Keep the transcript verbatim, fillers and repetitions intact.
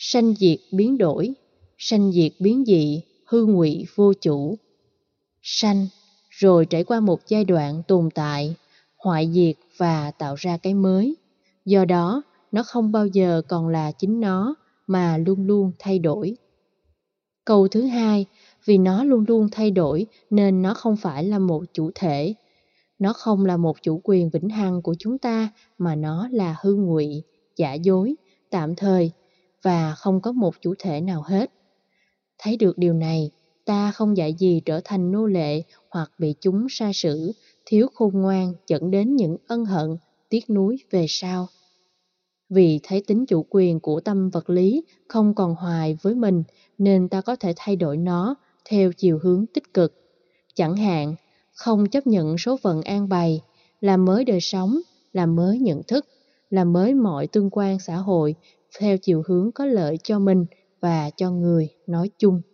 Sanh diệt biến đổi, sanh diệt biến dị, hư ngụy vô chủ. Sanh, rồi trải qua một giai đoạn tồn tại, hoại diệt và tạo ra cái mới. Do đó, nó không bao giờ còn là chính nó mà luôn luôn thay đổi. Câu thứ hai, vì nó luôn luôn thay đổi nên nó không phải là một chủ thể. Nó không là một chủ quyền vĩnh hằng của chúng ta mà nó là hư ngụy, giả dối, tạm thời và không có một chủ thể nào hết. Thấy được điều này, ta không dạy gì trở thành nô lệ hoặc bị chúng sa sử, thiếu khôn ngoan dẫn đến những ân hận, tiếc nuối về sau. Vì thấy tính chủ quyền của tâm vật lý không còn hoài với mình nên ta có thể thay đổi nó theo chiều hướng tích cực. Chẳng hạn, không chấp nhận số phận an bày, làm mới đời sống, làm mới nhận thức, làm mới mọi tương quan xã hội theo chiều hướng có lợi cho mình và cho người nói chung.